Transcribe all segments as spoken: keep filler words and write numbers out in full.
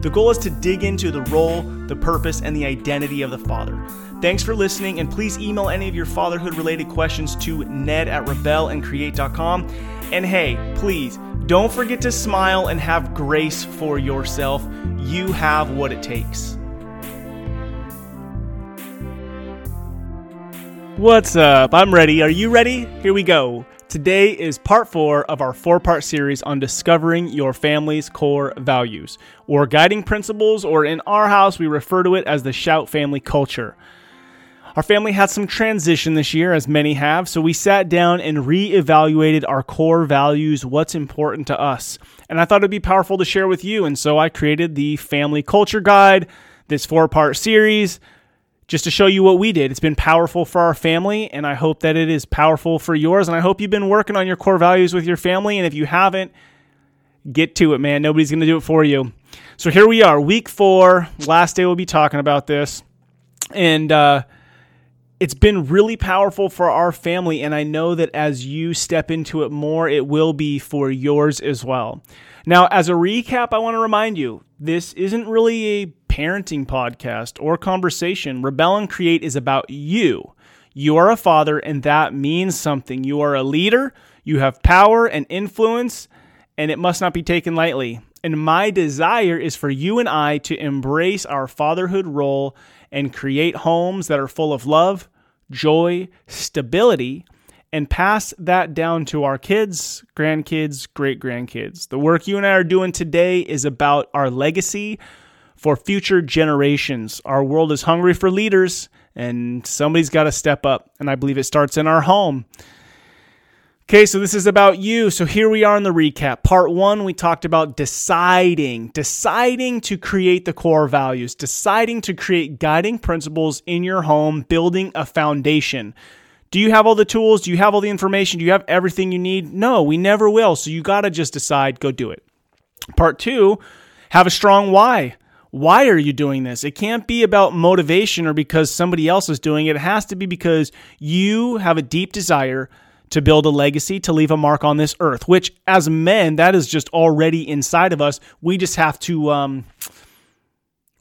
The goal is to dig into the role, the purpose, and the identity of the father. Thanks for listening, and please email any of your fatherhood-related questions to ned at rebel and create dot com. And hey, please, don't forget to smile and have grace for yourself. You have what it takes. What's up? I'm ready. Are you ready? Here we go. Today is part four of our four-part series on discovering your family's core values, or guiding principles, or in our house, we refer to it as the Shout Family Culture. Our family had some transition this year, as many have, so we sat down and reevaluated our core values, what's important to us, and I thought it'd be powerful to share with you, and so I created the Family Culture Guide, this four-part series, just to show you what we did. It's been powerful for our family, and I hope that it is powerful for yours. And I hope you've been working on your core values with your family. And if you haven't, get to it, man. Nobody's going to do it for you. So here we are, week four. Last day we'll be talking about this. And uh, it's been really powerful for our family. And I know that as you step into it more, it will be for yours as well. Now, as a recap, I want to remind you, this isn't really a parenting podcast or conversation. Rebel and Create is about you. You are a father, and that means something. You are a leader, you have power and influence, and it must not be taken lightly. And my desire is for you and I to embrace our fatherhood role and create homes that are full of love, joy, stability, and pass that down to our kids, grandkids, great-grandkids. The work you and I are doing today is about our legacy for future generations. Our world is hungry for leaders, and somebody's got to step up, and I believe it starts in our home. Okay, so this is about you. So here we are in the recap. Part one, we talked about deciding, deciding to create the core values, deciding to create guiding principles in your home, building a foundation. Do you have all the tools? Do you have all the information? Do you have everything you need? No, we never will. So you got to just decide, go do it. Part two, have a strong why. Why are you doing this? It can't be about motivation or because somebody else is doing it. It has to be because you have a deep desire to build a legacy, to leave a mark on this earth, which as men, that is just already inside of us. We just have to, um,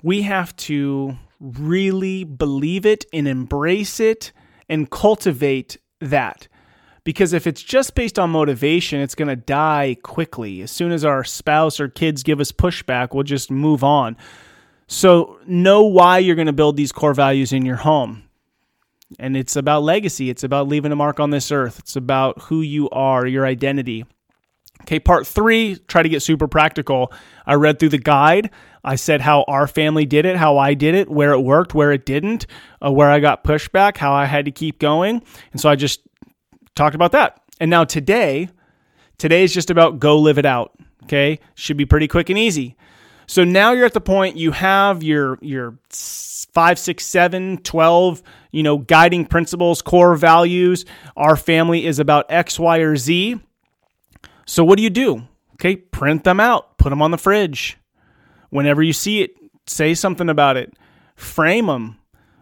we have to really believe it and embrace it and cultivate that. Because if it's just based on motivation, it's going to die quickly. As soon as our spouse or kids give us pushback, we'll just move on. So know why you're going to build these core values in your home. And it's about legacy. It's about leaving a mark on this earth. It's about who you are, your identity. Okay, part three, try to get super practical. I read through the guide. I said how our family did it, how I did it, where it worked, where it didn't, uh, where I got pushback, how I had to keep going. And so I just talked about that. And now today, today is just about go live it out, okay? Should be pretty quick and easy. So now you're at the point you have your your five, six, seven, twelve, you know, guiding principles, core values. Our family is about X, Y, or Z. So what do you do? Okay, print them out. Put them on the fridge. Whenever you see it, say something about it. Frame them.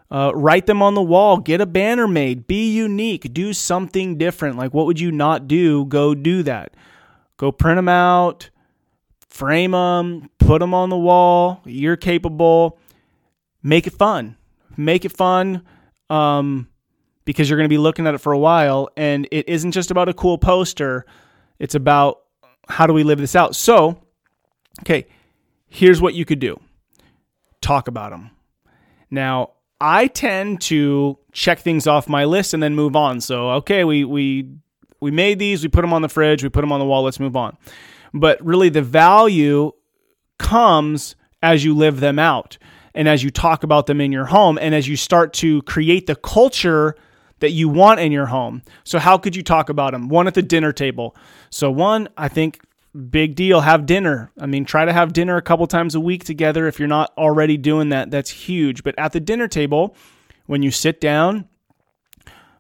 Uh, write them on the wall, get a banner made, be unique, do something different. Like, what would you not do? Go do that. Go print them out, frame them, put them on the wall. You're capable. Make it fun. Make it fun um, because you're going to be looking at it for a while. And it isn't just about a cool poster. It's about how do we live this out? So, okay, here's what you could do. Talk about them. Now, I tend to check things off my list and then move on. So, okay, we we we made these, we put them on the fridge, we put them on the wall, let's move on. but really the value comes as you live them out and as you talk about them in your home and as you start to create the culture that you want in your home. So how could you talk about them? One, at the dinner table. So one, I think, big deal, have dinner. I mean, try to have dinner a couple times a week together. If you're not already doing that, that's huge. But at the dinner table, when you sit down,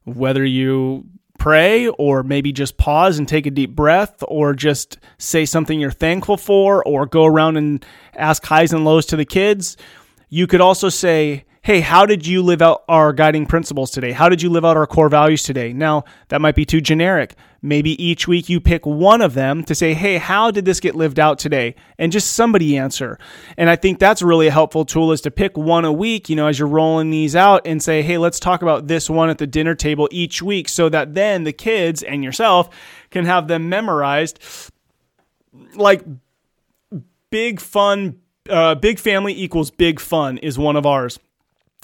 whether you pray or maybe just pause and take a deep breath or just say something you're thankful for or go around and ask highs and lows to the kids, you could also say, hey, how did you live out our guiding principles today? How did you live out our core values today? Now, that might be too generic. Maybe each week you pick one of them to say, hey, how did this get lived out today? And just somebody answer. And I think that's really a helpful tool, is to pick one a week, you know, as you're rolling these out and say, hey, let's talk about this one at the dinner table each week, so that then the kids and yourself can have them memorized. Like big fun, uh, big family equals big fun is one of ours.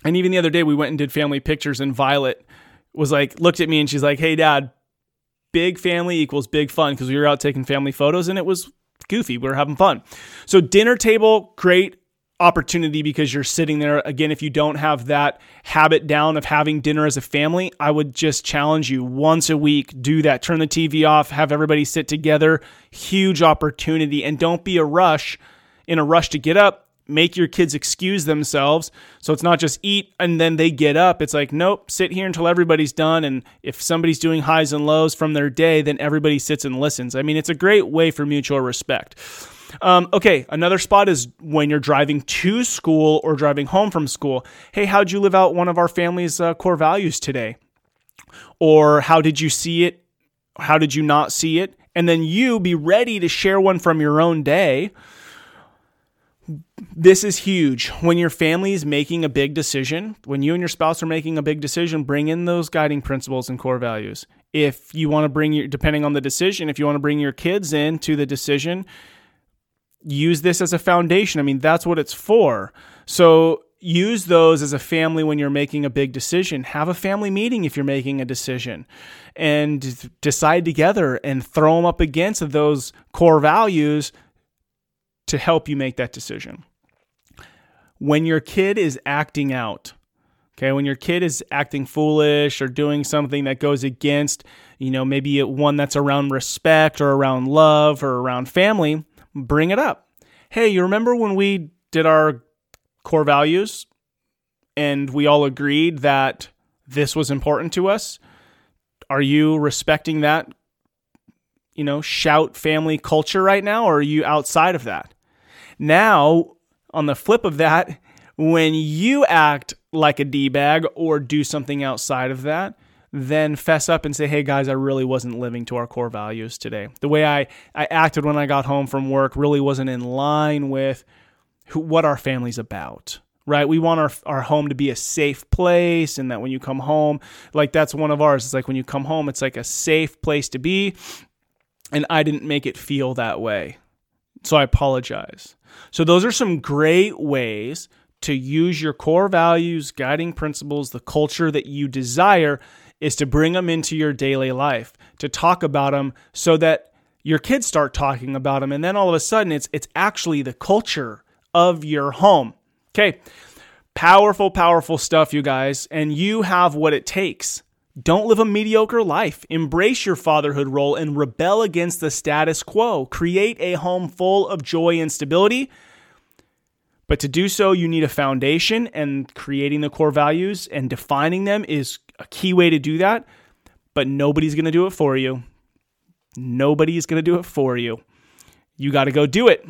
And even the other day, we went and did family pictures, and Violet was like, looked at me and she's like, hey, Dad, big family equals big fun, because we were out taking family photos and it was goofy. We were having fun. So dinner table, great opportunity, because you're sitting there. Again, if you don't have that habit down of having dinner as a family, I would just challenge you, once a week, do that. Turn the T V off, have everybody sit together. Huge opportunity. And don't be a rush, in a rush to get up. Make your kids excuse themselves. So it's not just eat and then they get up. It's like, nope, sit here until everybody's done. And if somebody's doing highs and lows from their day, then everybody sits and listens. I mean, it's a great way for mutual respect. Um, okay, another spot is when you're driving to school or driving home from school. Hey, how'd you live out one of our family's uh, core values today? Or how did you see it? How did you not see it? And then you be ready to share one from your own day. This is huge. When your family is making a big decision, when you and your spouse are making a big decision, bring in those guiding principles and core values. If you want to bring your, depending on the decision, if you want to bring your kids into the decision, use this as a foundation. I mean, that's what it's for. So use those as a family when you're making a big decision. Have a family meeting if you're making a decision and decide together and throw them up against those core values to help you make that decision. When your kid is acting out, okay, when your kid is acting foolish or doing something that goes against, you know, maybe one that's around respect or around love or around family, bring it up. Hey, you remember when we did our core values and we all agreed that this was important to us? Are you respecting that, you know, Shout family culture right now, or are you outside of that? Now, on the flip of that, when you act like a D-bag or do something outside of that, then fess up and say, hey guys, I really wasn't living to our core values today. The way I, I acted when I got home from work really wasn't in line with who, what our family's about, right? We want our, our home to be a safe place, and that when you come home, like that's one of ours. It's like when you come home, it's like a safe place to be, and I didn't make it feel that way, so I apologize. So those are some great ways to use your core values, guiding principles, the culture that you desire, is to bring them into your daily life, to talk about them so that your kids start talking about them. And then all of a sudden, it's it's actually the culture of your home. Okay, powerful, powerful stuff, you guys. And you have what it takes. Don't live a mediocre life. Embrace your fatherhood role and rebel against the status quo. Create a home full of joy and stability. But to do so, you need a foundation, and creating the core values and defining them is a key way to do that. But nobody's going to do it for you. Nobody's going to do it for you. You got to go do it.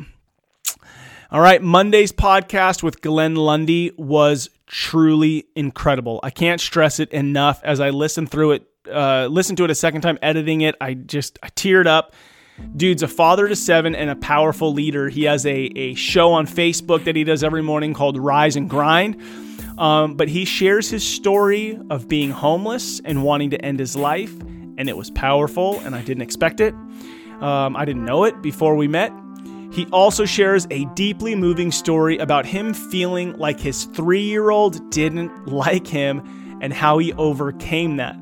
All right, Monday's podcast with Glenn Lundy was truly incredible. I can't stress it enough. As I listened through it, uh, listened to it a second time, editing it, I just I teared up. Dude's a father to seven and a powerful leader. He has a, a show on Facebook that he does every morning called Rise and Grind. Um, but he shares his story of being homeless and wanting to end his life. And it was powerful, and I didn't expect it. Um, I didn't know it before we met. He also shares a deeply moving story about him feeling like his three-year-old didn't like him and how he overcame that.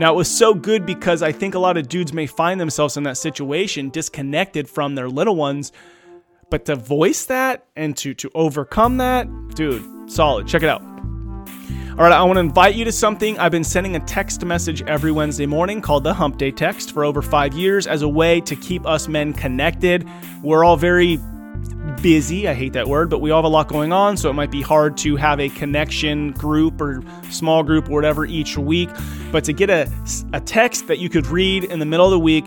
Now, it was so good because I think a lot of dudes may find themselves in that situation, disconnected from their little ones. But to voice that and to, to overcome that, dude, solid. Check it out. All right, I want to invite you to something. I've been sending a text message every Wednesday morning called the Hump Day Text for over five years as a way to keep us men connected. We're all very busy. I hate that word, but we all have a lot going on, so it might be hard to have a connection group or small group or whatever each week. But to get a, a text that you could read in the middle of the week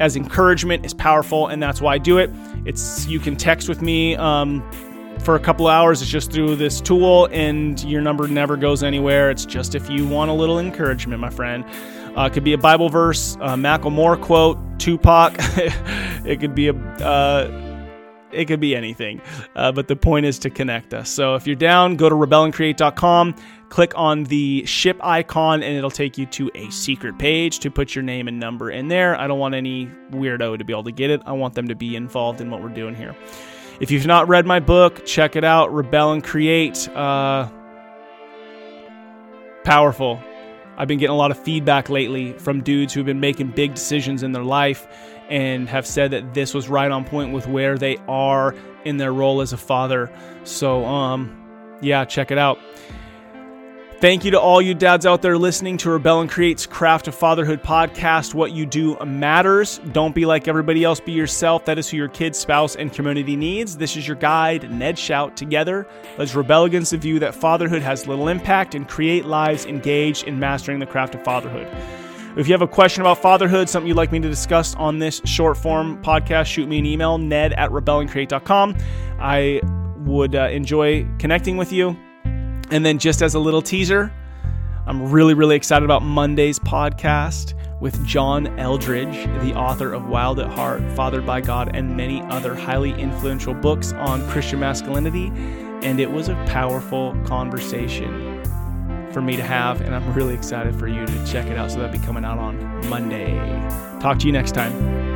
as encouragement is powerful, and that's why I do it. It's you can text with me um, for a couple hours. It's just through this tool, and your number never goes anywhere. It's just if you want a little encouragement, my friend. Uh, it could be a Bible verse, a Macklemore quote, Tupac. It could be a... Uh, It could be anything, uh, but the point is to connect us. So if you're down, go to rebel and create dot com, click on the ship icon, and it'll take you to a secret page to put your name and number in there. I don't want any weirdo to be able to get it. I want them to be involved in what we're doing here. If you've not read my book, check it out, Rebel and Create. Uh, powerful. I've been getting a lot of feedback lately from dudes who've been making big decisions in their life and have said that this was right on point with where they are in their role as a father. So, um, yeah, check it out. Thank you to all you dads out there listening to Rebel and Create's Craft of Fatherhood podcast. What you do matters. Don't be like everybody else. Be yourself. That is who your kids, spouse, and community needs. This is your guide, Ned Shout. Together, let's rebel against the view that fatherhood has little impact and create lives engaged in mastering the craft of fatherhood. If you have a question about fatherhood, something you'd like me to discuss on this short form podcast, shoot me an email, ned at rebel and create dot com. I would uh, enjoy connecting with you. And then just as a little teaser, I'm really, really excited about Monday's podcast with John Eldridge, the author of Wild at Heart, Fathered by God, and many other highly influential books on Christian masculinity. And it was a powerful conversation for me to have, and I'm really excited for you to check it out. So that'll be coming out on Monday. Talk to you next time.